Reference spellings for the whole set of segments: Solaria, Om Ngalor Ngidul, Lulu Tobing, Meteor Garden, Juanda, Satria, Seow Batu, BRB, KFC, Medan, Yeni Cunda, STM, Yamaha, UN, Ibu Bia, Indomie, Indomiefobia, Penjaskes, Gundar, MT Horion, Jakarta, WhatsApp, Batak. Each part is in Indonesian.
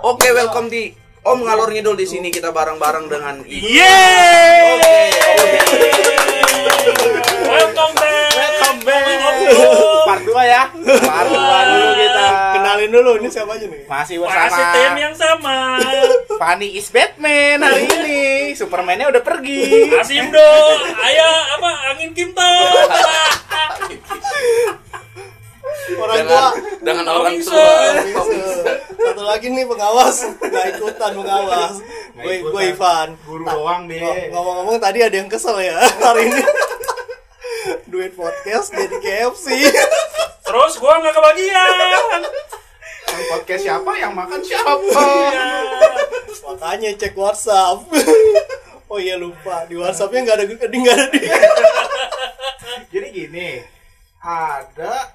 Oke, welcome di Om Ngalor Ngidul. Di sini kita bareng-bareng dengan Ibu. Yeay! Oke. Welcome back. Welcome back. Part 2 ya. Part 2 dulu kita. Kenalin dulu ini siapa aja nih? Masih bersama. Masih tim yang sama. Fanny is Batman hari ini. Superman-nya udah pergi. Asim dong. Ayo apa angin kinton. Orang tua dengan orang tua. Satu lagi nih pengawas, nggak ikutan pengawas. Gue Ivan. Guru doang deh. Ngomong-ngomong tadi ada yang kesel ya hari ini. Duit podcast jadi KFC. Terus gue nggak kebagian. Yang podcast siapa, yang makan siapa? Makanya cek WhatsApp. Oh iya lupa di WhatsAppnya nggak ada geding, nggak ada dia. Jadi gini, ada.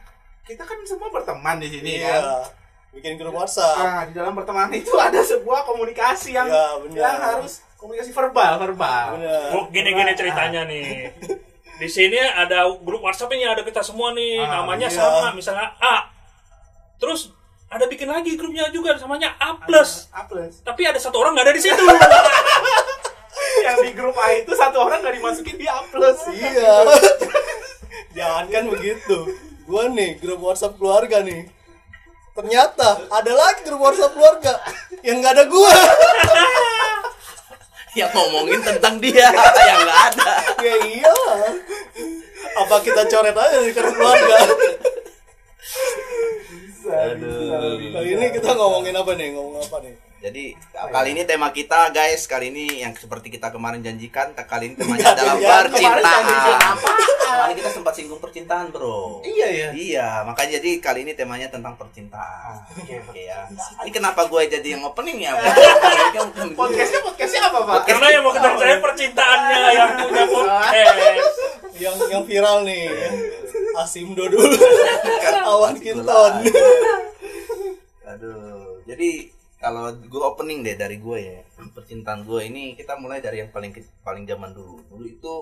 Kita kan semua berteman di sini ya. Bikin grup WhatsApp. Nah, di dalam pertemanan itu ada sebuah komunikasi yang harus komunikasi verbal. Gini-gini ceritanya nih. Di sini ada grup WhatsApp-nya, ada kita semua nih. Namanya sama, misalnya A. Terus ada bikin lagi grupnya juga namanya A+. Tapi ada satu orang enggak ada di situ. Yang di grup A itu satu orang enggak dimasukin di A+. Iya. Jangan kan begitu. Gua nih grup WhatsApp keluarga nih. Ternyata ada lagi grup WhatsApp keluarga yang enggak ada gua. Yang ngomongin tentang dia yang enggak ada. Ya iya. Apa kita coret aja dari grup keluarga? Aduh. Kali ini kita ngomongin apa nih? Jadi kali ini tema kita guys, kali ini yang seperti kita kemarin janjikan, kali ini temanya adalah percintaan. Kemarin kita sempat singgung percintaan, bro. Iya, makanya jadi kali ini temanya tentang percintaan. Oke ya. Ini kenapa gue jadi yang opening ya? Podcastnya apa, Pak? Karena yang mau ketemu saya percintaannya yang punya podcast. Yang viral nih. Asimdo dulu. Awan Kinton. Aduh. Jadi kalau gue opening deh dari gue ya, percintaan gue ini kita mulai dari yang paling zaman dulu. Dulu itu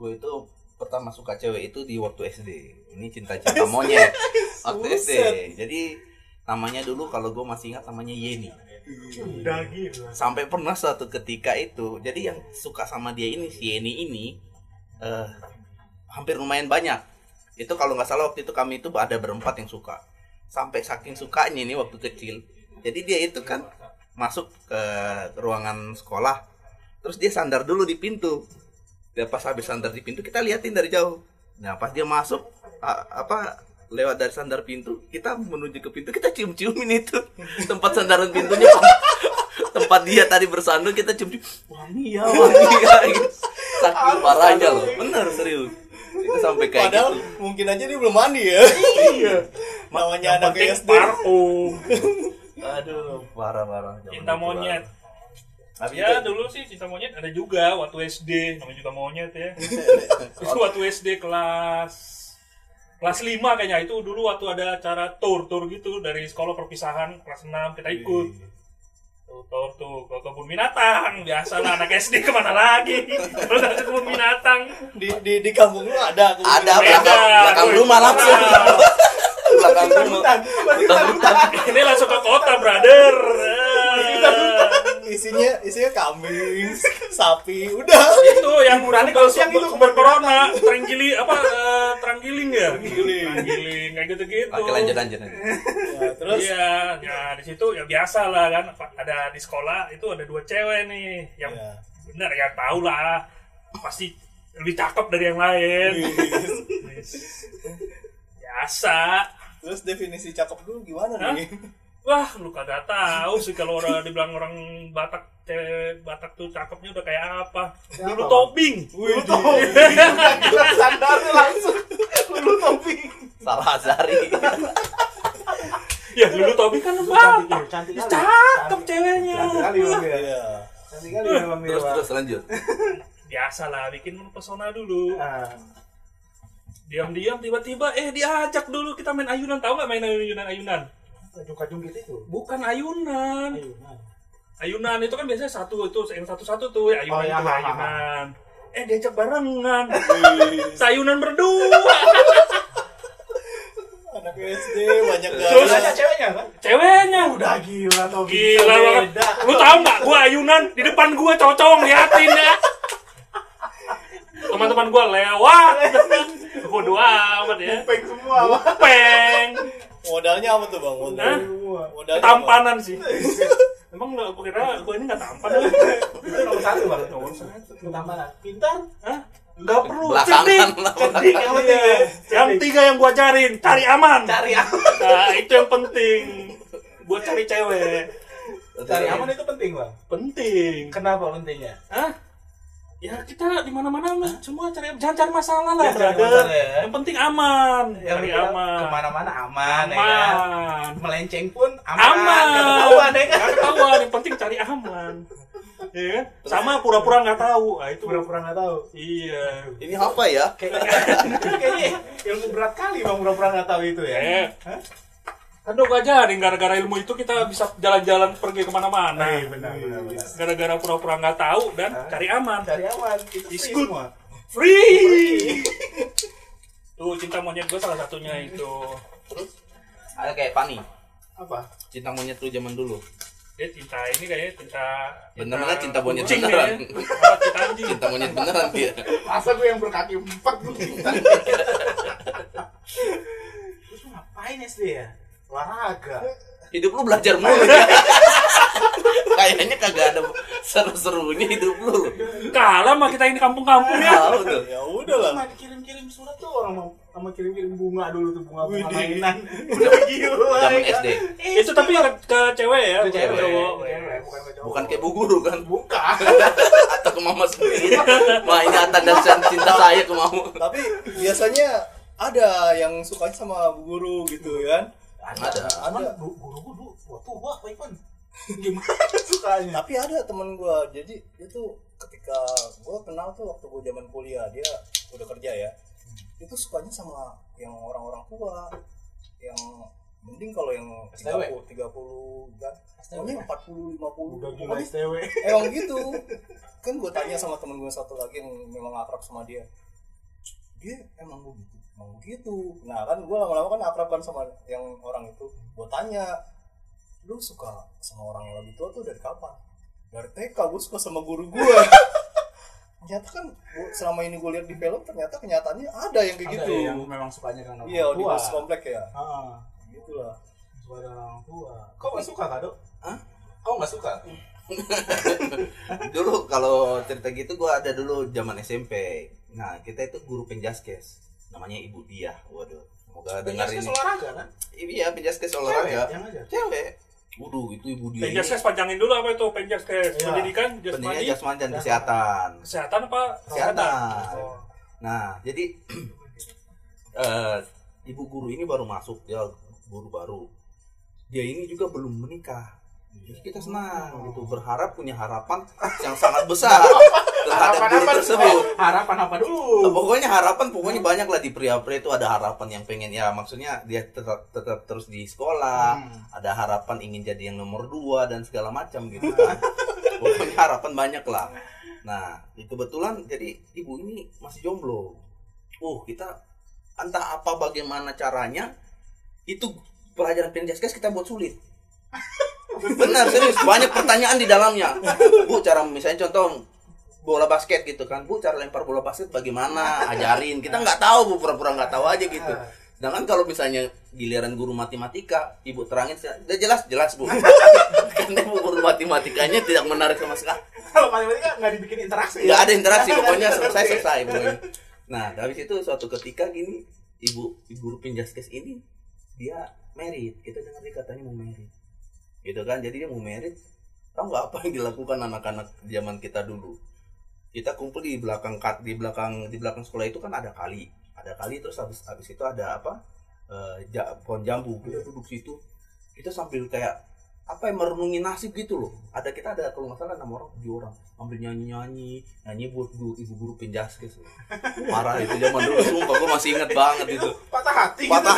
gue itu pertama suka cewek itu di waktu SD. Ini cinta monyet waktu SD. Jadi namanya dulu kalau gue masih ingat namanya Yeni Cunda. Sampai pernah suatu ketika itu, jadi yang suka sama dia ini si Yeni ini hampir lumayan banyak. Itu kalau nggak salah waktu itu kami itu ada berempat yang suka. Sampai saking sukanya ini waktu kecil. Jadi dia itu kan masuk ke ruangan sekolah, terus dia sandar dulu di pintu. Dan pas habis sandar di pintu kita liatin dari jauh. Nah pas dia masuk lewat dari sandar pintu, kita menuju ke pintu, kita cium-ciumin itu tempat sandaran pintunya. Tempat dia tadi bersandar kita cium-cium. Wangi ya. Gitu. Saking parahnya loh, bener serius. Itu sampai kayak padahal gitu. Mungkin aja dia belum mandi ya. Iya. Namanya anak SD. Aduh, parah. Cinta monyet. Ya itu. Dulu sih cinta monyet ada juga waktu SD, namanya juga monyet ya. Itu waktu SD kelas 5 kayaknya. Itu dulu waktu ada acara tur gitu dari sekolah perpisahan kelas 6 kita ikut. Tur tuh ke kebun binatang. Biasalah anak SD kemana lagi? Terus ke kebun binatang. Di kampung lu ada kebun binatang. Ada belakang rumah langsung. Hutan. Ini langsung ke kota, brother. Isinya kambing, sapi, udah. Itu yang murah nih kalau siang itu kebun corona, teranggiling ya. Teranggiling kayak gitu. Oke, lanjut. Ya, terus ya di situ ya biasa lah kan. Ada di sekolah itu ada dua cewek nih yang benar ya tahu lah pasti lebih cakep dari yang lain. Biasa. Terus definisi cakep dulu gimana nih? Wah, lu kagak tahu sih kalau orang dibilang orang Batak tuh cakepnya udah kayak apa? Lulu Tobing. Sandarnya langsung Lulu Tobing. Salah Satria. Ya Lulu Tobing kan Batak. Cakep ceweknya. Cantik kali terus lanjut. Biasalah bikin mempesona dulu. Diam-diam tiba-tiba diajak dulu kita main ayunan, tahu nggak main ayunan? Kacung itu? Bukan ayunan. Ayunan itu kan biasanya satu itu yang satu tuh ayunan. Ayunan. Diajak barengan. Sayunan berdua. Anak anak SD banyak banget. Ada ceweknya kan? Ceweknya udah gila tau gila banget. Lu tahu enggak gua ayunan di depan gua cowok-cowok ngeliatin ya. Teman-teman gua lewat. Bodoh amat ya. Peng semua. Peng. Modalnya apa tuh Bang? Modal tampanan sih. Emang enggak kira gua ini enggak tampan. Itu nomor 1 banget nomor 1. Tampanan. Pintar? Hah? Enggak perlu. Cerdik yang penting. Yang 3 yang gua ajarin, cari aman. Nah, itu yang penting. Buat cari cewek. Cari aman itu penting, Bang. Penting. Kenapa pentingnya? Hah? Ya kita di mana-mana semua cari jangan masalah lah. Yang penting aman. Cari aman. Kemana-mana aman, ya kan? Melenceng pun aman. Enggak ketahuan. Yang penting cari aman. Iya, sama pura-pura nggak tahu. Ah, itu pura-pura nggak tahu. Iya. Ini apa ya? Kayaknya ilmu berat kali Bang pura-pura nggak tahu itu ya. Hah? Kan dong aja, gara-gara ilmu itu kita bisa jalan-jalan pergi kemana-mana. Iya benar. Gara-gara pura-pura nggak tahu dan cari aman. Cari aman. It's good. Free. Tuh cinta monyet gue salah satunya itu. Terus ada kayak Pani. Apa? Cinta monyet lu zaman dulu. Dia cinta ini kayaknya cinta monyet beneran. Cinta monyet beneran dia. Masa gue yang berkaki 4 gue cinta. Terus lu ngapain SD ya? Olahraga. Hidup lu belajar mulu. Kayaknya kagak ada seru-serunya hidup lu. Kalah mah kita ini kampung-kampung ya. Ya udahlah. Cuma dikirim-kirim surat tuh orang mau sama kirim-kirim bunga dulu tuh bunga mainan. Udah gila. Zaman SD. Itu tapi ke cewek ya, ke cowok. Bukan kayak Bu Guru kan? Bukan. Atau ke mama sendiri. Ma ini tanda cinta saya ke mama. Tapi biasanya ada yang sukanya sama Bu Guru gitu kan? Ada. Guru dulu tua apa Ipan? Gimana sukanya? Tapi ada teman gue, jadi dia tuh ketika gue kenal tuh waktu gue zaman kuliah, dia udah kerja ya. Itu sukanya sama yang orang-orang tua, yang mending kalau yang 30 dan pokoknya 40-50 udah gila STW. Emang gitu. Kan gue tanya sama temen gue satu lagi yang memang akrab sama dia. Dia emang begitu, emang gitu. Nah kan gue lama-lama kan akrab kan sama yang orang itu. Gue tanya, lu suka sama orang yang lebih tua tuh dari kapan? Dari TK gue suka sama guru gue. Ternyata kan selama ini gue lihat di film ternyata kenyataannya ada yang kayak gitu. Ada yang memang sukanya dengan orang tua. Iya, di bos komplek ya. Heeh. Gitulah. Suka dengan orang tua. Kok enggak suka, Kak Dok? Hah? Kok enggak suka? Dulu kalau cerita gitu gue ada dulu zaman SMP. Nah, kita itu guru penjaskes. Namanya Ibu Bia. Waduh. Semoga dengar ini. Penjaskes olahraga kan? Iya, penjaskes olahraga. Cewek. Waduh, itu Ibu Dia. Penjaskes panjangin dulu apa itu? Penjaskes ya. Pendidikan jasmani dan kesehatan. Kesehatan apa? Kesehatan. Oh. Nah, jadi ibu guru ini baru masuk, dia guru baru. Dia ini juga belum menikah. Jadi kita senang gitu, berharap punya harapan yang sangat besar terhadap diri tersebut. Harapan apa dulu? Nah, pokoknya banyak lah di pria-pria itu ada harapan yang pengen ya, maksudnya dia tetap terus di sekolah, ada harapan ingin jadi yang nomor 2 dan segala macam gitu kan. Pokoknya harapan banyak lah. Nah, kebetulan jadi ibu ini masih jomblo. Kita entah apa bagaimana caranya itu pelajaran penjaskes kita buat sulit. Benar, serius, banyak pertanyaan di dalamnya. Bu, cara misalnya contoh bola basket gitu kan, Bu, cara lempar bola basket bagaimana? Ajarin. Kita nggak tahu, Bu, pura-pura nggak tahu aja gitu. Sedangkan kalau misalnya giliran guru matematika, Ibu terangin, udah jelas, Bu. Karena guru matematikanya tidak menarik sama sekali. Kalau matematika nggak dibikin interaksi. Nggak ada interaksi, pokoknya selesai, Bu. Nah, habis itu suatu ketika gini, ibu guru penjaskes ini dia merit. Kita dengar dia katanya mau merit. Gitu kan, jadi dia mau merit. Tahu nggak apa yang dilakukan anak-anak zaman kita dulu? Kita kumpul di belakang sekolah itu kan ada kali terus habis itu ada apa? Pohon jambu. Kita duduk situ. Kita sambil kayak apa yang merenungi nasib gitu loh. Kita ada kalau nggak salah 6 orang 7 orang ambil nyanyi buat ibu guru penjaskes. Parah itu zaman dulu, sumpah gue masih ingat banget itu. Patah hati. Patah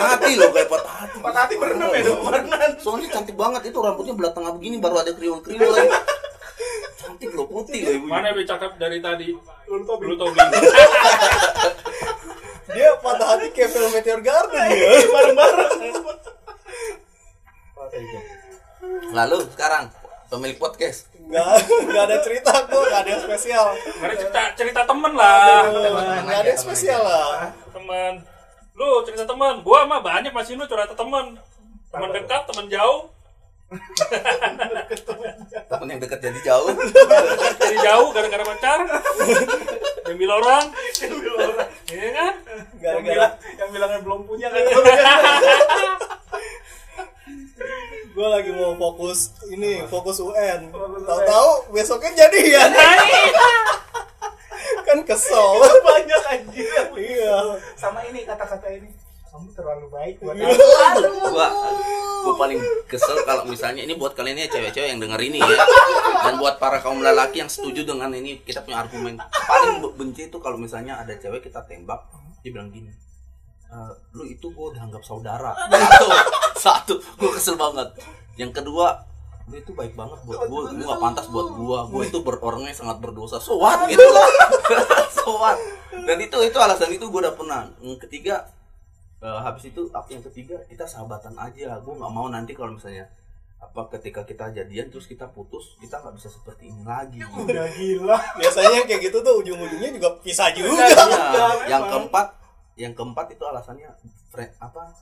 hati berenang ya dong. Soalnya cantik banget itu, rambutnya belah tengah begini baru ada kriul-kriul. Cantik loh, putih loh ibu. Mana yang cakep dari tadi? Lulu Tobing. Dia patah hati kayak film Meteor Garden ya. Bareng-bareng. Lalu sekarang pemilik podcast. Enggak ada cerita kok, enggak ada yang spesial. Enggak ada cerita temen lah. Enggak ada yang spesial lah. Temen. Lu cerita temen, gua mah banyak masih lu curhat temen. Temen dekat, temen jauh. Temen yang dekat jadi jauh. Jadi jauh gara-gara pacar. Yang bilang orang, iya kan? Gara-gara yang bilangnya belum punya kan. Gue lagi mau fokus ini, fokus UN. Tahu-tahu besoknya jadian. Kan kesel. Banyak anjir. Iya. Sama ini kata-kata ini. Kamu terlalu baik buat aku. Gue paling kesel kalau misalnya ini buat kalian ya cewek-cewek yang denger ini ya. Dan buat para kaum lelaki yang setuju dengan ini, kita punya argumen. Paling benci itu kalau misalnya ada cewek kita tembak, dia bilang gini. Lu itu gue udah anggap saudara. Itu satu, gue kesel banget. Yang kedua, lu itu baik banget buat gue, lu gak pantas buat gue. Gue itu orangnya sangat berdosa. So what gitu loh. So what. Dan itu alasan itu gue udah pernah. Yang ketiga, habis itu yang ketiga kita sahabatan aja. Gue nggak mau nanti kalau misalnya ketika kita jadian terus kita putus, kita nggak bisa seperti ini lagi. Udah gila. Biasanya kayak gitu tuh ujung-ujungnya juga pisah juga. Ya, yang keempat itu alasannya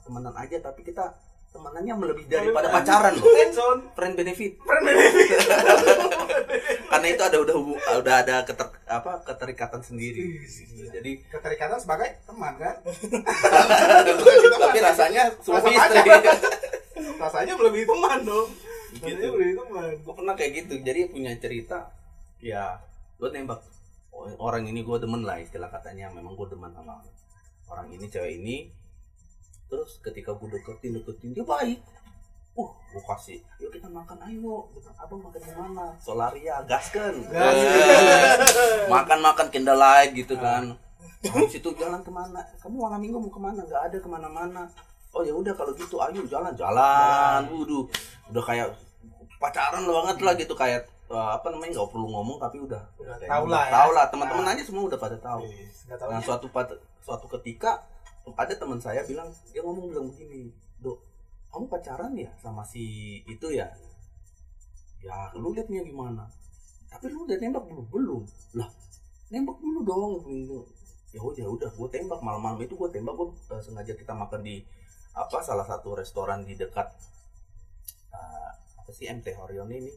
temenan aja, tapi kita temenannya melebihi daripada pacaran loh. Friend benefit. Karena itu udah ada keterikatan sendiri. Jadi keterikatan sebagai teman kan. Tapi rasanya suami istri. Rasanya melebihi teman dong. Gitu. Gue pernah kayak gitu. Jadi punya cerita ya, gue nembak orang ini, gue demen lah istilah katanya. Memang gue demen sama orang ini, cewek ini. Terus ketika gue deketin dia baik. Gue kasih, yuk kita makan, ayo. Abang makan di mana? Solaria, gaskan. Makan-makan candlelight gitu kan. Habis itu jalan kemana? Kamu malam minggu mau kemana? Gak ada kemana-mana. Oh ya udah kalau gitu, ayo jalan. Waduh, udah kayak pacaran banget lah gitu, kayak nggak perlu ngomong tapi udah tahu lah teman-teman aja semua udah pada tahu. Nah suatu ketika ada teman saya bilang, dia bilang begini, "Dok, kamu pacaran ya sama si itu ya? Ya, lu liatnya gimana? Tapi lu udah nembak belum?" Lah, nembak dulu dong. Ya udah, gue tembak malam-malam itu, gue sengaja kita makan di salah satu restoran di dekat MT Horion ini.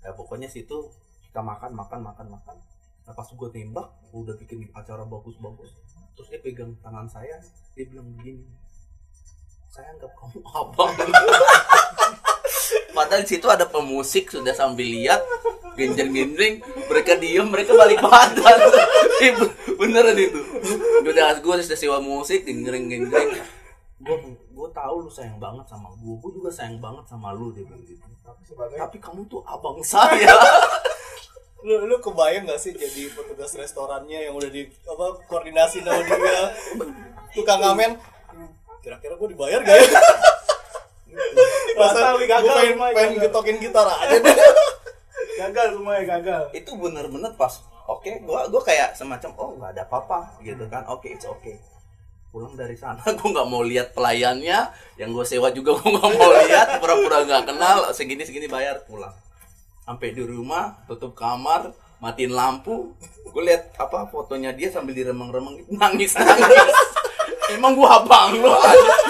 Ya, pokoknya situ kita makan. Nah, pas gue tembak, gue udah bikin acara bagus-bagus. Terus dia pegang tangan saya, dia bilang begini, "Saya anggap kamu abang." Padahal di situ ada pemusik sudah sambil lihat, genjreng-genjreng, mereka diem, mereka balik badan. Beneran itu. Gue sudah sewa musik, genjreng-genjreng. Gue tahu lu sayang banget sama gue juga sayang banget sama lu, dia bilang gitu. Tapi kamu tuh abang saya. Lu kebayang gak sih jadi petugas restorannya yang udah di koordinasi sama dia, tukang ngamen, kira-kira gue dibayar gak ya? Masa gue pengen getokin gitar aja deh. Gagal semuanya. Itu bener-bener pas oke, gue kayak semacam gak ada apa-apa gitu kan, oke, it's okay. Pulang dari sana gue gak mau lihat pelayannya, yang gue sewa juga gue gak mau lihat, pura-pura gak kenal, segini-segini bayar, pulang. Sampai di rumah, tutup kamar, matiin lampu. Gue lihat fotonya dia sambil diremang-remang, nangis. Emang gue abang lu,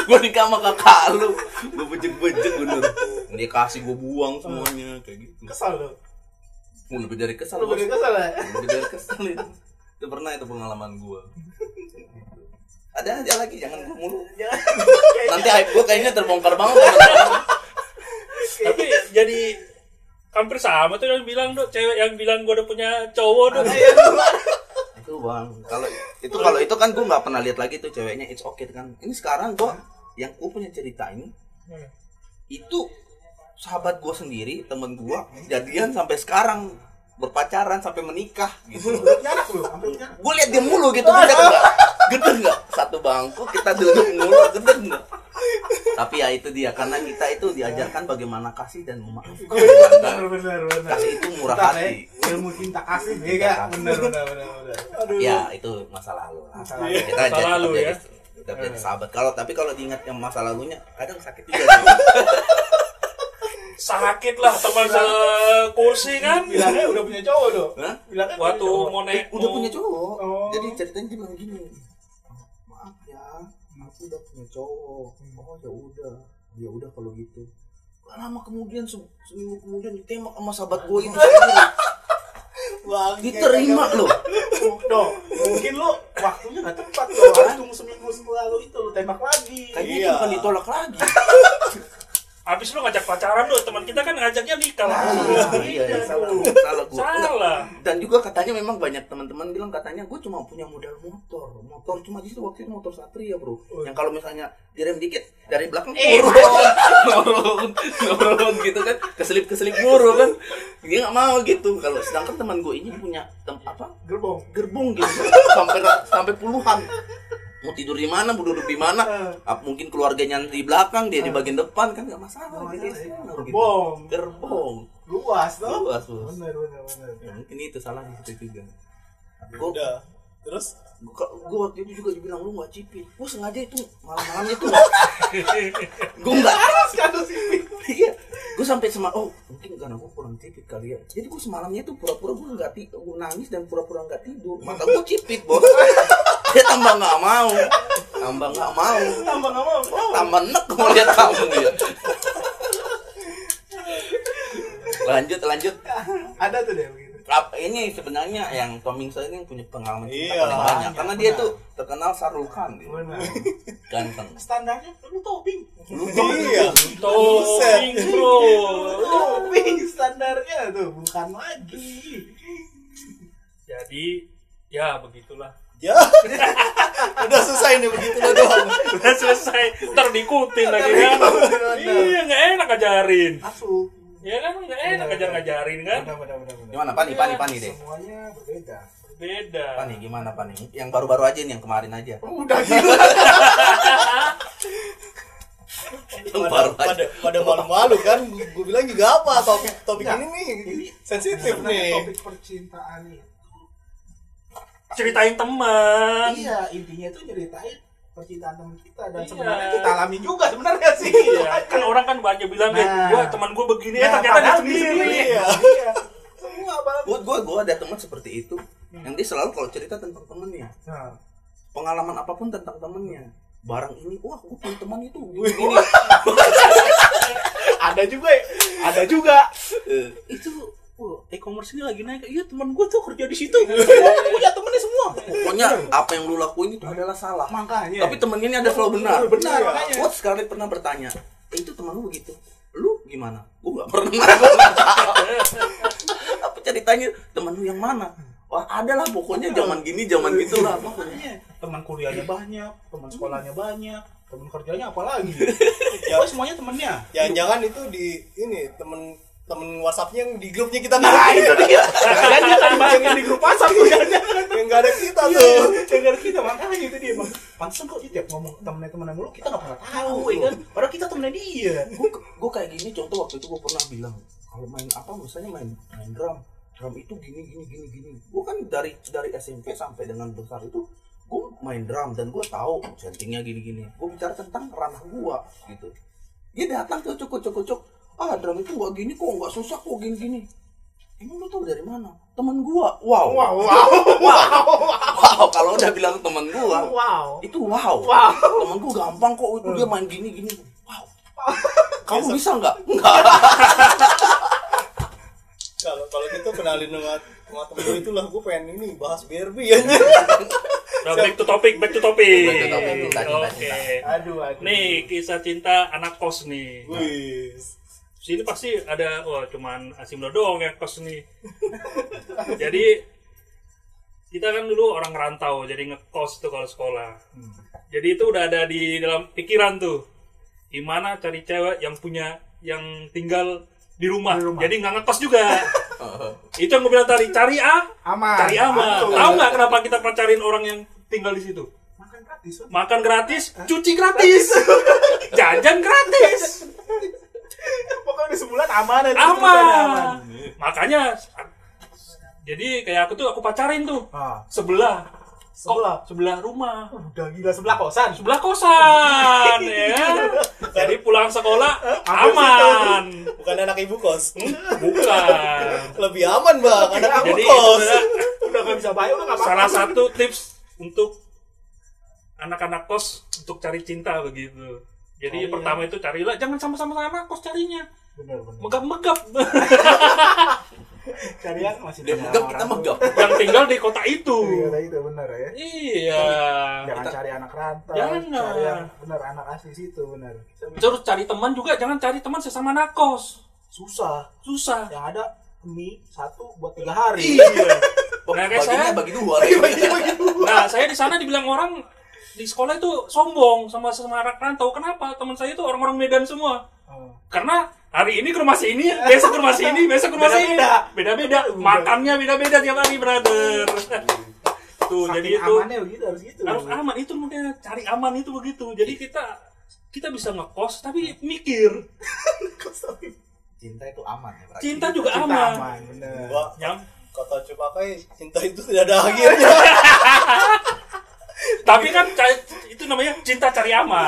gue nikah sama kakak lu. Gue bejek-bejek bener. Dia kasih gue buang semuanya kayak gitu. Kesal lu. Lebih dari kesal itu. Itu pernah itu pengalaman gue. Ada aja lagi, jangan gue mulu. Nanti hype gue kayaknya terbongkar banget. Tapi jadi hampir sama tuh yang bilang, "Dok, cewek yang bilang gue udah punya cowok, Dok." Itu bang, kalau itu kan gue nggak pernah lihat lagi tuh ceweknya, it's okay kan. Ini sekarang gue yang gue punya cerita ini, itu sahabat gue sendiri, temen gue jadian sampai sekarang, berpacaran sampai menikah gitu. Gue lihat dia mulu gitu, gede nggak? Satu bangku kita duduk mulu, gede nggak? Tapi ya itu dia, karena kita itu diajarkan bagaimana kasih dan memaafkan. Benar. Kasih itu murah hati. Ilmu cinta kasih, ya benar. Ya itu masa lalu. Masa lalu ya. Kita jadi sahabat. Kalau diingat yang masa lalunya, kadang sakit juga. Sakit lah teman sekursi kan. Bilangnya udah punya cowok dong. Bilangnya waktu mau naik udah punya cowok. Jadi ceritanya gimana gini? Maaf ya, aku udah punya cowok. Oh ya udah kalau gitu. Lama kemudian seminggu kemudian ditembak sama sahabat gue itu. Diterima loh. Dong, mungkin lo waktunya nggak tepat loh. Tunggu seminggu setelah lo itu lo tembak lagi. Kayaknya bukan ditolak lagi. Habis lu ngajak pacaran lo, teman kita kan ngajaknya nikah. Iya, salah. Dan juga katanya memang banyak teman-teman bilang katanya gue cuma punya modal motor cuma di situ waktu itu motor Satria bro. Yang kalau misalnya direm dikit dari belakang turun gitu kan, keselip buru kan. Dia nggak mau gitu. Kalau sedangkan teman gue ini punya gerbong gitu sampai puluhan. Mau tidur di mana, mau duduk di mana, mungkin keluarganya di belakang, dia di bagian depan kan nggak masalah. Gerbong. Luas. Bener. Mungkin itu salahnya seperti itu. Udah. Terus gue waktu itu juga dibilang lu nggak cipin. Gue sengaja itu malam-malamnya tuh. Gue nggak harus kan cipin. Iya. Gue sampai mungkin karena gue kurang cipit kali ya. Jadi gue semalamnya tuh pura-pura gue nggak tidur, gue nangis dan pura-pura nggak tidur. Maka gue cipit bos. Dia tambah nggak mau, tambah nek mau lihat kamu dia. Lanjut. Ada tuh deh begitu. Ini sebenarnya yang Toming saya ini punya pengalaman cinta paling banyak, karena dia tuh terkenal sarulkan dia. Ganteng. Standarnya Lulu Tobing bro. Tobing standarnya tuh bukan lagi. Jadi ya begitulah. Ya, udah selesai nih begitulah doang. Udah selesai, ntar diikutin lagi kan? Iya, nggak enak ngajarin. Asu. Iya kan, nggak enak ngajarin kan? Benar. Gimana Pani deh? Semuanya berbeda. Pani gimana Pani? Yang baru-baru aja nih, yang kemarin aja. Udah gitu. pada malu-malu kan, gue bilang juga apa topik ini nih sensitif nih. Topik percintaan nih. Ceritain teman. Iya, intinya itu ceritain percintaan teman kita dan sebenarnya kita alami juga sebenarnya sih. Iya. Kan orang kan banyak bilang gua teman gua begini ternyata dia sendiri. Iya. Semua abang. Gua ada teman seperti itu. Yang dia selalu kalau cerita tentang temannya. Pengalaman apapun tentang temannya. Barang ini, wah, gua punya teman itu. Ini. Ada juga. Itu e-commerce ini lagi naik. Iya, teman gue tuh kerja di situ. Punya temennya semua. Pokoknya apa yang lu lakuin itu adalah salah. Makanya. Tapi temennya ini ada selalu benar. Makanya. Gue sekali pernah bertanya, itu teman lu begitu. Lu gimana? Gue nggak pernah. Apa ceritanya teman lu yang mana? Wah, adalah pokoknya zaman gini, zaman gitulah. Pokoknya teman kuliahnya banyak, teman sekolahnya banyak, teman kerjanya apalagi. Wah, semuanya temennya. Jangan-jangan itu temen WhatsAppnya yang di grupnya kita nggak itu dia. Jangan di grup WhatsApp tuh yang nggak ada kita tuh. Yang nggak ada kita makanya itu dia bang. Pantesan kok dia tiap ngomong temen-temen mulu kita nggak pernah tahu, ya kan? Padahal kita temennya dia. Gue kayak gini contoh waktu itu gue pernah bilang kalau main apa misalnya main drum itu gini. Gue kan dari SMP sampai dengan besar itu gue main drum dan gue tahu settingnya gini. Gue bicara tentang ranah gue gitu. Dia datang tuh cukup. Drum itu nggak gini kok, nggak susah kok gini. Emang lu tau dari mana? Temen gua. Wow. Kalau udah bilang temen gua, itu wow. Temen gua gampang kok, itu dia main gini. Wow. Kamu bisa nggak? Nggak. Kalau gitu kenalin sama temen gua itulah, gua pengen ini bahas BRB ya. Back to topic. Cinta. Aduh. Nih kisah cinta anak kos nih. Wih. Sini pasti ada, cuman Asimlo doang yang kos nih. Jadi kita kan dulu orang rantau, jadi ngekos tuh kalau sekolah. Jadi itu udah ada di dalam pikiran tuh, gimana cari cewek yang tinggal di rumah. Jadi nggak ngekos juga. Itu yang gue bilang tadi, cari aman. Tahu nggak kenapa kita pacarin orang yang tinggal di situ? Makan gratis. Makan gratis, cuci gratis. Jajan gratis. Pokoknya di sebulan aman ya. Aman. Makanya jadi kayak aku pacarin tuh. Sebelah rumah. Udah gila, sebelah kosan ya. Jadi pulang sekolah aman. Bukan anak ibu kos. Bukan. Lebih aman bang, anak ibu kos. Udah nggak bisa bayar, nggak apa-apa. Salah satu tips untuk anak-anak kos untuk cari cinta begitu. Jadi pertama itu carilah, jangan sama-sama anak kos carinya. Benar. Megap-megap. Kalian masih megap. Yang tinggal di kota itu. Iya, itu benar ya. Iya. Jangan cari anak rantau. Cari yang benar, anak asli situ benar. Terus cari teman juga, jangan cari teman sesama nakos. Susah. Yang ada mie satu buat 3 hari. Iya. Nah, saya bagi dua. Nah, saya di sana dibilang orang di sekolah itu sombong sama anak rantau. Kenapa? Teman saya itu orang-orang Medan semua. Karena hari ini ke rumah sini, besok ke rumah sini, besok ke rumah sini. Beda-beda. Makannya beda-beda tiap hari, brother. Tuh, saking jadi itu amannya begitu, harus aman. Itu makanya cari aman itu begitu. Jadi kita bisa ngekos tapi mikir. Cinta itu aman ya, berarti. Cinta juga aman. Bener. Kata Cipakai, cinta itu tidak ada akhirnya. Tapi kan itu namanya cinta cari aman.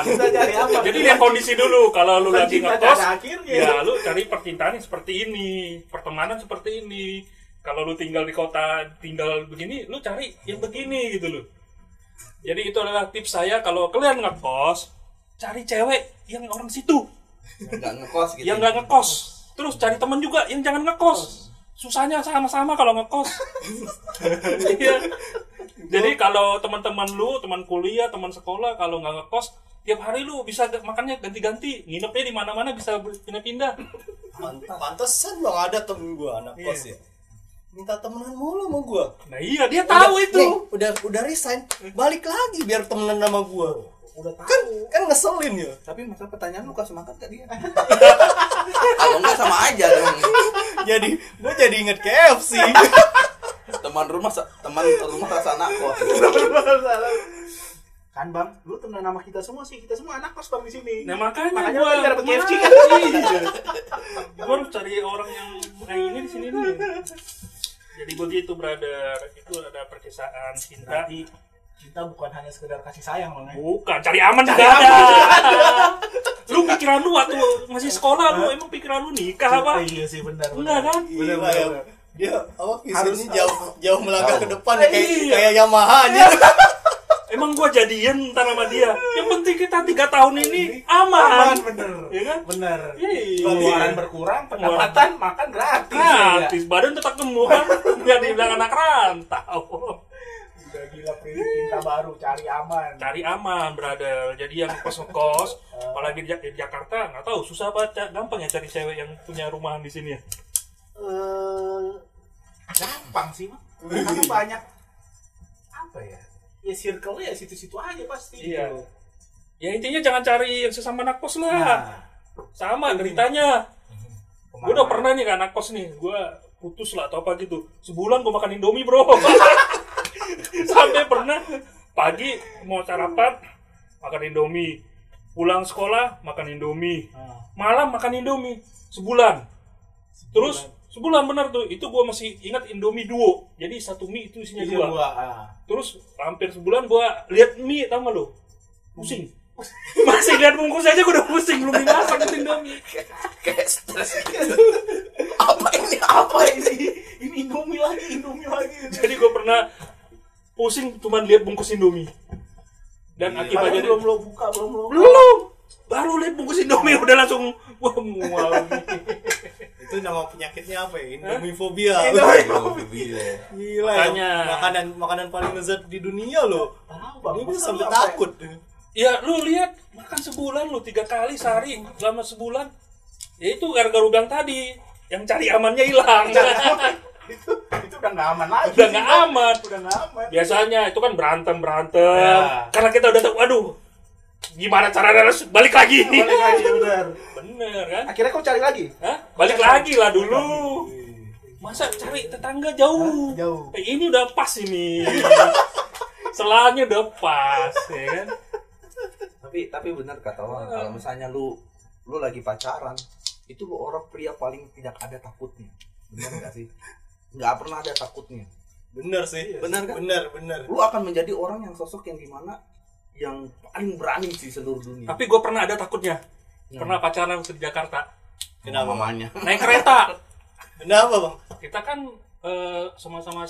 Jadi lihat kondisi dulu. Kalau lu lagi ngekos, ya lu cari percintaan yang seperti ini, pertemanan seperti ini. Kalau lu tinggal di kota, tinggal begini, lu cari yang begini gitu loh. Jadi itu adalah tips saya kalau kalian ngekos, cari cewek yang orang situ. Yang nggak ngekos. Terus cari teman juga yang jangan ngekos. Susahnya sama-sama kalau ngekos. Iya. Jadi kalau teman-teman lu, teman kuliah, teman sekolah, kalau nggak ngekos, tiap hari lu bisa makannya ganti-ganti, nginepnya di mana-mana bisa pindah-pindah. Pantesan bang ada temen gua anak kos ya. Minta temenan mulu sama gua. Nah iya, dia tahu udah, itu. Nih, udah resign, balik lagi biar temenan sama gua. Udah tahu. Kan ngeselin ya. Tapi masa pertanyaan lu kasih makan tadi. Kalau enggak sama aja dong. Jadi gua jadi inget KFC. teman rumah rasa anak kos. Kan bang, lu teman nama kita semua sih, kita semua anak kos bang di sini. Nah makanya gua enggak dapat KFC kan. Gua harus cari orang yang kayak ini di sini nih. Jadi begitu brother, itu ada perkisaan cinta. Cinta bukan hanya sekedar kasih sayang bang. Bukan, cari aman juga ada. Lu pikiran lu waktu masih sekolah lu emang pikiran lu nikah apa? Iya sih benar. Enggak kan? Benar. Dia harusnya jauh melangkah ke depan ya, kayak Yamaha aja. Emang gua jadian ntar sama dia. Yang penting kita 3 tahun ini aman. Bener. Iya kan? Bener. Pengeluaran berkurang, pendapatan makan gratis. Badan tetap gemuk kan? Biar dibilang anak rantau. Udah gila perintah baru, cari aman brother. Jadi yang kos-kos apalagi di Jakarta, nggak tahu susah baca, gampang ya cari cewek yang punya rumahan di sini ya. Gampang sih mah, karena banyak apa ya circle-nya situ-situ aja pasti. Iya. Gitu. Ya intinya jangan cari yang sesama anak kos lah. Sama ceritanya. Gue udah pernah nih ke anak kos nih, gue putus lah atau apa gitu. Sebulan gue makan Indomie bro. Sampai pernah pagi mau sarapan makan Indomie, pulang sekolah makan Indomie, malam makan Indomie sebulan. Terus sebulan benar tuh, itu gua masih ingat Indomie duo, jadi satu mie itu isinya 2. Terus hampir sebulan gua lihat mie, tau gak lo, pusing. Masih lihat bungkus aja gua udah pusing, belum dimasak itu Indomie. Kayak stres gitu. Apa ini? Ini Indomie lagi. Jadi gua pernah pusing cuman lihat bungkus Indomie. Dan akibatnya belum buka. Baru lihat bungkus Indomie udah langsung wah mual. Itu nama penyakitnya apa ya? Indomiefobia. Gila. Makanya makanan paling lezat di dunia loh. Ini bisa sampai takut. Ya lu lihat makan sebulan lu 3 kali sehari selama sebulan. Ya itu gara-gara udang tadi yang cari amannya hilang. Itu udah nggak aman lagi. Udah nggak aman. Biasanya itu kan berantem. Ya. Karena kita udah tahu, aduh, gimana caranya harus balik lagi, bener kan? Akhirnya kau cari lagi? Hah? Balik lagi lah dulu. Masa cari tetangga jauh? Ini udah pas ini. Celahnya udah pas, ya kan? Tapi benar kata orang, kalau misalnya lu lagi pacaran, itu lu orang pria paling tidak ada takutnya. Benar enggak sih? Enggak pernah ada takutnya. Benar sih. Benar kan? Benar. Lu akan menjadi orang yang sosok yang dimana yang paling berani sih seluruh dunia. Tapi gue pernah ada takutnya. Pernah pacaran waktu di Jakarta. Kenapa mamanya? Naik kereta. Kenapa, Bang? Kita kan sama-sama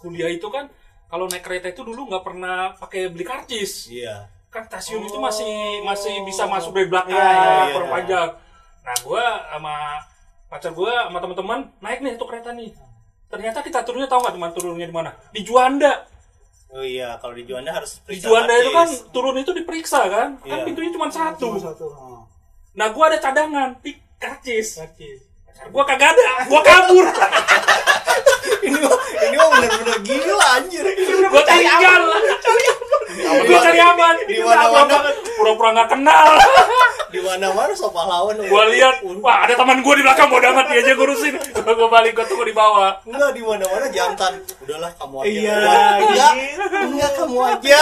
kuliah itu kan kalau naik kereta itu dulu nggak pernah pakai beli karcis. Iya. Kan stasiun itu masih bisa masuk dari belakang, perpanjang. Nah, gue sama pacar gue sama teman-teman naik nih itu kereta nih. Ternyata kita turunnya tahu nggak teman turunnya di mana? Di Juanda. Oh iya, kalau di Juanda harus periksa. Di Juanda itu kan turun itu diperiksa kan? Iya. Kan pintunya cuma satu. Nah, gue ada cadangan, karcis. Gue kagak ada, gue kabur. Ini mah bener-bener gila anjir. Gue cari aman. Di mana-mana pura-pura nggak kenal. Di mana-mana so pahlawan. Gue lihat, wah ada teman gue di belakang bodo amat dia aja ngurusin. Gue balik, gue tunggu di bawah. Enggak, di mana-mana jantan. Udahlah kamu aja. Iya. Enggak kamu aja.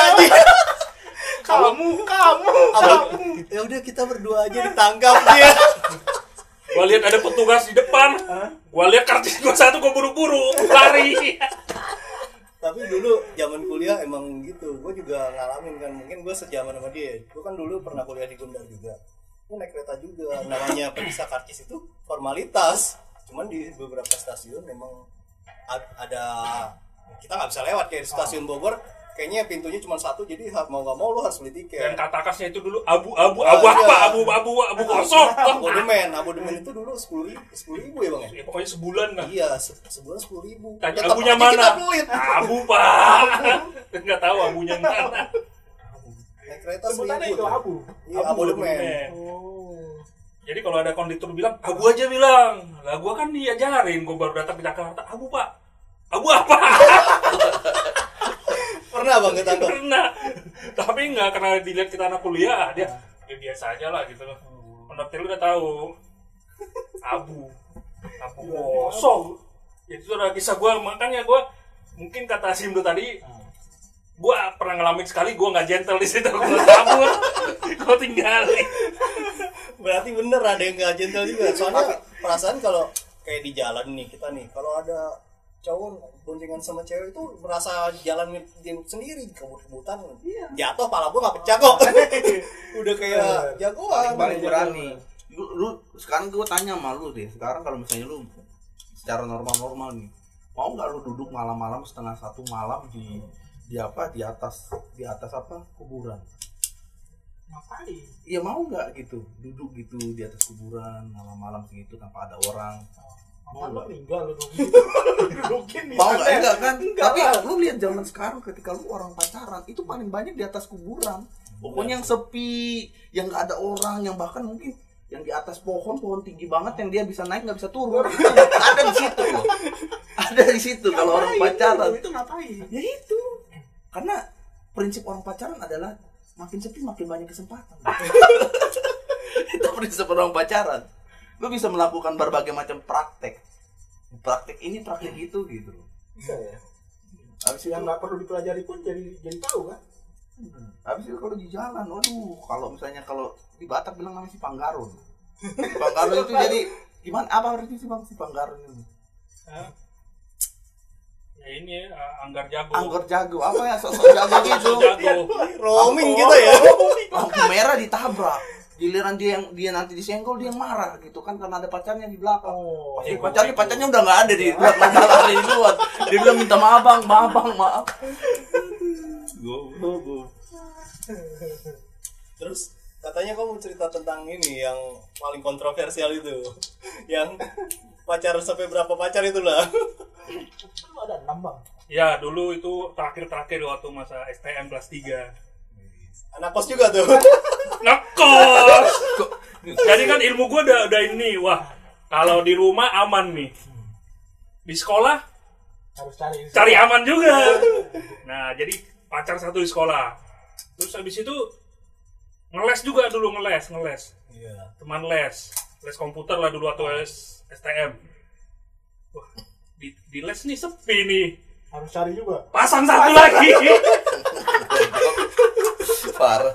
Kamu. Ya udah kita berdua aja ditangkap dia. Gua lihat ada petugas di depan. Gua lihat karcis gua satu, gua buru-buru lari. Tapi dulu zaman kuliah emang gitu. Gua juga ngalamin kan. Mungkin gua sejaman sama dia. Gua kan dulu pernah kuliah di Gundar juga. Gua naik kereta juga. Namanya periksa karcis itu formalitas. Cuman di beberapa stasiun memang ada kita nggak bisa lewat kayak di stasiun Bogor. Kayaknya pintunya cuma satu, jadi mau nggak mau lo harus beli tiket. Dan kata kasnya itu dulu abu kosong. Abodemen itu dulu 10.000 ya bang ya. Pokoknya sebulan lah. Iya, sebulan 10.000. Tanya abunya mana? Abu pak. Nggak tahu abunya mana. Naik kereta 10.000 itu abu. Iya, abodemen. Jadi kalau ada konduktor bilang, abu aja bilang. Lah gue kan diajarin, gue baru datang ke Jakarta. Abu pak. Abu apa? Pernah banget aku. Pernah. Tapi enggak karena dilihat kita anak kuliah, dia biasa aja lah gitu loh. Pendaftar udah tahu. Abu kosong. Itu udah kisah gua, makanya gua mungkin kata Simdo tadi gua pernah ngalamin sekali gua enggak gentle di situ, gua kabur. Gua tinggalin. Berarti bener ada yang enggak gentle juga. Soalnya perasaan kalau kayak di jalan nih kita nih, kalau ada cowok boncengan sama cewek itu merasa jalan sendiri kebut-kebutan, jatuh pala gue nggak pecah kok. Udah kayak jagoan, paling berani. Lu sekarang gue tanya sama lu deh, sekarang kalau misalnya lu secara normal-normal nih, mau nggak lu duduk malam-malam 1:30 malam di atas apa kuburan? Ngapain? Iya mau nggak gitu, duduk gitu di atas kuburan malam-malam gitu tanpa ada orang. Kalau meninggal lu mungkin mau enggak kan? Tapi lu lihat zaman sekarang ketika lu orang pacaran itu paling banyak di atas kuburan. Pokoknya yang sepi, yang enggak ada orang, yang bahkan mungkin yang di atas pohon tinggi banget yang dia bisa naik enggak bisa turun. Ada di situ. Ada di situ kalau orang pacaran. Itu ngapain? Ya itu. Karena prinsip orang pacaran adalah makin sepi makin banyak kesempatan. Itu prinsip orang pacaran. Gue bisa melakukan berbagai macam praktek ini praktek itu gitu loh. Bisa ya. Habis yang nggak perlu dipelajari pun jadi tahu kan. Habis itu kalau di jalan, waduh, kalau di Batak bilang namanya si Panggarun. Panggarun itu jadi gimana? Apa artinya si Panggarun ini? Ini anggar jago. Anggar jago apa ya? Sosok jago gitu. Roaming gitu ya. Lampu merah ditabrak. Giliran dia nanti disenggol dia marah gitu kan karena ada pacarnya di belakang. Pacarnya udah nggak ada di belakang lari di luar. Dia bilang minta maaf bang, maaf. Go. Terus katanya kamu cerita tentang ini yang paling kontroversial itu, yang pacar sampai berapa pacar itulah. Ada 6 bang. Ya dulu itu terakhir waktu masa STM kelas 3. Anak kos juga tuh. Ngekos. Jadi kan ilmu gue udah ini. Wah, kalau di rumah aman nih. Di sekolah harus cari aman juga. Nah, jadi pacar satu di sekolah. Terus habis itu ngeles juga dulu, ngeles. Iya. Teman les komputer lah dulu atau les STM. Wah, di les nih sepi nih. Harus cari juga. Pasang satu lagi. Parah.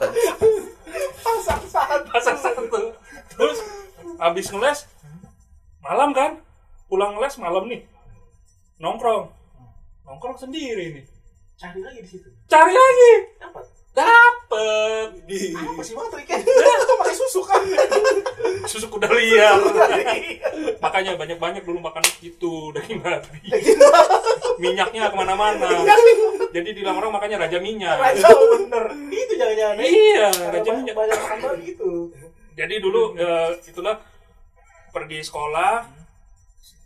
Pasang satu. Terus habis ngeles malam kan? Pulang ngeles malam nih. Nongkrong sendiri nih. Cari lagi di situ. Cari lagi. Dapat. Apa sih bang triknya? Itu pakai susu kan? Susu kuda liar. Makanya banyak-banyak dulu makan itu daging babi. Minyaknya kemana-mana. Jadi di orang makanya raja minyak. Raja bener. Itu jangan-jangan. Iya. Raja minyak banyak makan gitu. Jadi dulu itulah pergi sekolah.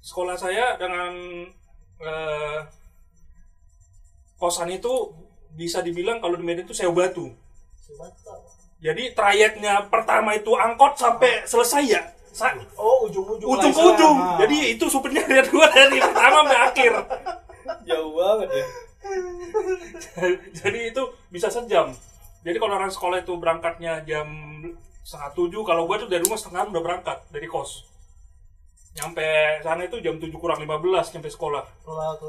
Sekolah saya dengan kosan itu bisa dibilang kalau di Medan itu Seow Batu. Jadi trayeknya pertama itu angkot sampai selesai ya. Ujung-ujung. Jadi itu supirnya lihat gua dari pertama sampai akhir. Jauh banget ya. Jadi itu bisa sejam. Jadi kalau orang sekolah itu berangkatnya jam 6:07, kalau gua tuh dari rumah 6:30 udah berangkat dari kos. Nyampe sana itu jam 7:15 nyampe sekolah. Telat.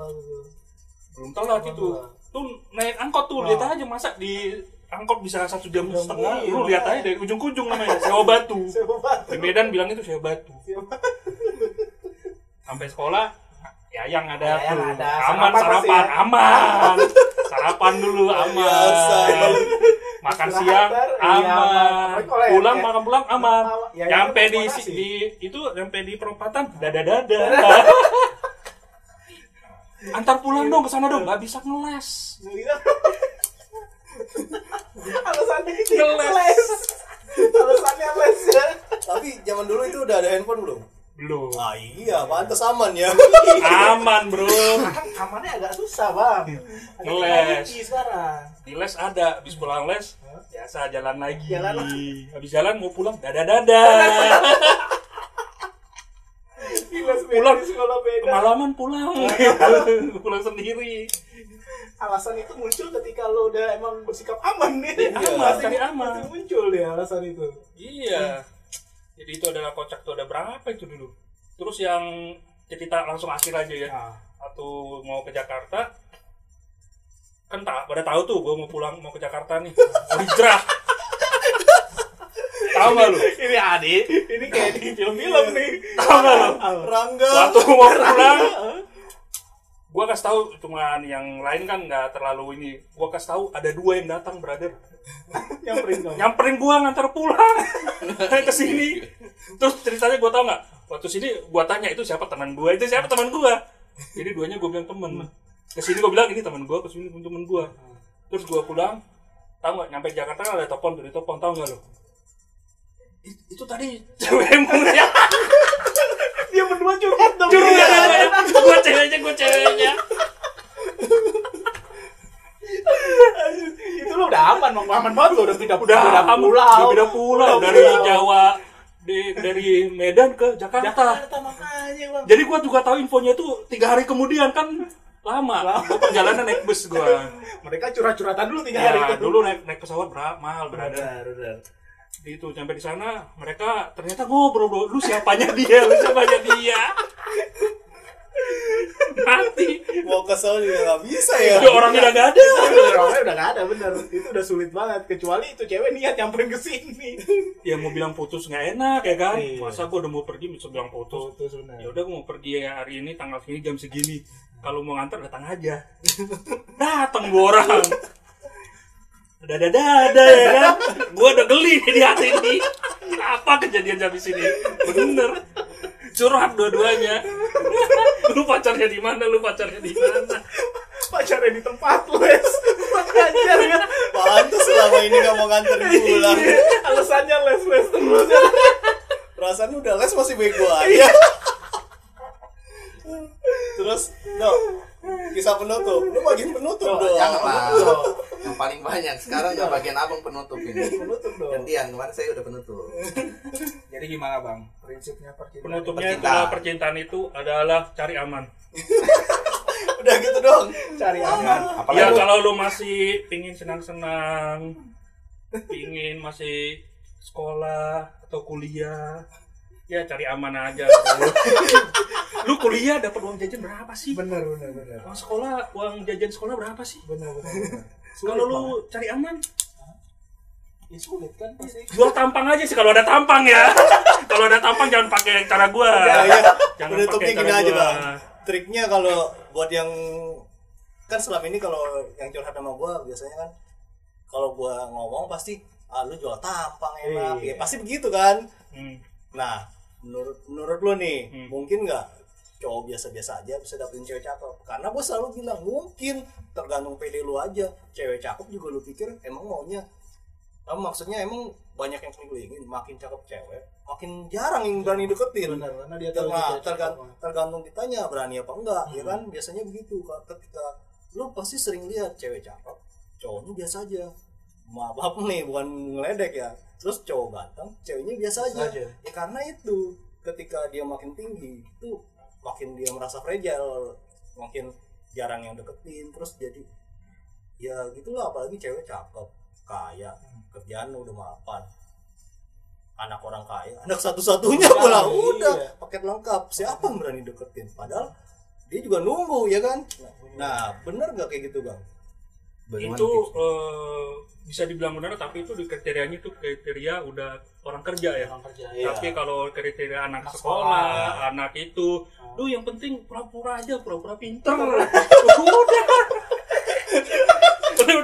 Belum telat itu. Tuh naik angkot tuh, lihat aja masa di angkot bisa 1.5 jam. Lu lihat aja dari ujung-ujung namanya Seow Batu. Di Medan bilang itu Seow Batu. Sampai sekolah yang ada tuh. Aman sarapan, aman. Sarapan dulu aman. Makan siang aman. Pulang aman. Nyampe di itu nyampe di perempatan dada-dada. Antar pulang dong ke sana dong, nggak bisa ngeles. Alasannya itu ngeles. Alasannya les ya. Tapi zaman dulu itu udah ada handphone belum? Belum. Ah iya, pantas aman ya. Aman bro. Amannya agak susah bang. Ngeles. Ngeles ada, habis pulang les, biasa jalan lagi. Habis jalan mau pulang dada-dada. Pulang kemalaman pulang sendiri. Alasan itu muncul ketika lo udah emang bersikap aman nih. Aman. Itu muncul ya alasan itu. Iya. Jadi itu adalah kocak tuh ada berapa itu dulu. Terus yang kita langsung akhir aja ya. Atau mau ke Jakarta. Kan tak pada tahu tuh gue mau ke Jakarta nih. Mau hijrah. Tahu nggak lu? Ini Adi, ini kayak di film-film nih. Tahu nggak lu? Rangga. Waktu mau pulang, gua kasih tahu cuman yang lain kan nggak terlalu ini. Gua kasih tahu ada 2 yang datang, brother. Nyamperin gua ngantar pulang ke sini. Terus ceritanya gua tahu nggak? Waktu sini gua tanya itu siapa teman gua. Jadi 2-nya gua bilang teman. Ke sini gua bilang ini teman gua, ke sini teman gua. Terus gua pulang, tahu nggak? Nyampe Jakarta kan ada telepon, tahu nggak lu? Itu tadi cewekmu ya. Dia berdua curhat dong. Gue ceweknya. Itu lo udah aman banget lo. Udah pindah pulau. Dari Jawa, dari Medan ke Jakarta makanya bang. Jadi gue juga tahu infonya itu 3 hari kemudian kan. Lama. Gue perjalanan naik bus gue. Mereka curhat-curhatan dulu 3 hari itu. Dulu naik pesawat mahal berada. Itu sampai di sana mereka ternyata ngobrol, lu siapanya dia nanti mau kesel juga nggak bisa ya. Itu orangnya udah nggak ada bener. Itu udah sulit banget kecuali itu cewek niat nyamperin ke sini. Ya mau bilang putus nggak enak ya kan. Masa gua udah mau pergi bisa bilang putus. Ya udah gua mau pergi ya hari ini tanggal segini jam segini. Kalau mau nganter datang aja. Datang gua orang. Dada ya kan, gue udah geli di hati ini. Apa kejadian habis ini? Bener, curhat dua-duanya. Lu pacarnya di mana? Pacarnya di tempat lu ya. Pacarnya. Pantes selama ini gak mau nganter pulang. Alasannya les terus. Perasaan udah les masih bego aja. Terus, kisah penutup. Lu bagian penutup dong. Janganlah. Yang paling banyak. Sekarang udah bagian abang penutup ini. Penutup dong. Gantian, kemarin saya udah penutup. Jadi gimana bang? Prinsipnya percintaan. Penutupnya percintaan itu adalah cari aman. Udah gitu dong. Cari aman. Apalagi ya kalau lu masih pingin senang-senang, pingin masih sekolah atau kuliah, ya cari aman aja. Lu kuliah kuliah dapat uang jajan berapa sih? Benar. Uang jajan sekolah berapa sih? Benar. Kalau lu cari aman, ya sulit kan pasti. Jual tampang aja sih kalau ada tampang ya. Kalau ada tampang jangan pakai cara gua. Ya. Jangan pakai cara gua aja, Bang. Triknya kalau buat yang kan selama ini kalau yang curhat sama gua biasanya kan kalau gua ngomong pasti lu jual tampang enak. Ya pasti begitu kan. Nah, menurut lu nih, mungkin enggak cowok biasa-biasa aja bisa dapetin cewek cakep? Karena gue selalu bilang mungkin, tergantung pede lu aja. Cewek cakep juga lu pikir emang maunya maksudnya emang banyak yang lu ingin. Makin cakep cewek makin jarang yang berani deketin. Benar, karena dia tergantung kitanya berani apa enggak. Ya kan biasanya begitu. Ketika lu pasti sering lihat cewek cakep cowoknya biasa aja, maaf nih bukan ngeledek ya, terus cowok ganteng ceweknya biasa aja. Ya karena itu ketika dia makin tinggi itu makin dia merasa fragile, makin jarang yang deketin, terus jadi ya gitulah. Apalagi cewek cakep, kaya, kerjaan udah mapan, anak orang kaya, anak satu-satunya pula, udah paket lengkap, siapa yang berani deketin? Padahal dia juga nunggu ya kan. Nah bener gak kayak gitu Bang? Bagaimana itu bisa dibilang benar, tapi itu di kriterianya itu kriteria udah orang kerja ya. Tapi kalau kriteria anak sekolah, anak itu, yang penting pura-pura aja, pura-pura pinter. Udah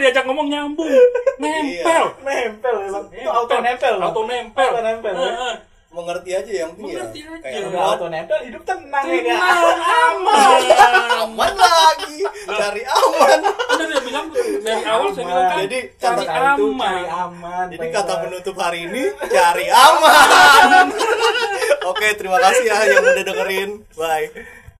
diajak ngomong nyambung, nempel, auto nempel. Mengerti aja yang dia. Kayak auto nempel hidup tenang aman lagi. Cari aman. Benar dia bilang dari awal saya bilang kan. Jadi cari aman. Jadi kata penutup hari ini cari aman. Oke, terima kasih ya yang udah dengerin. Bye.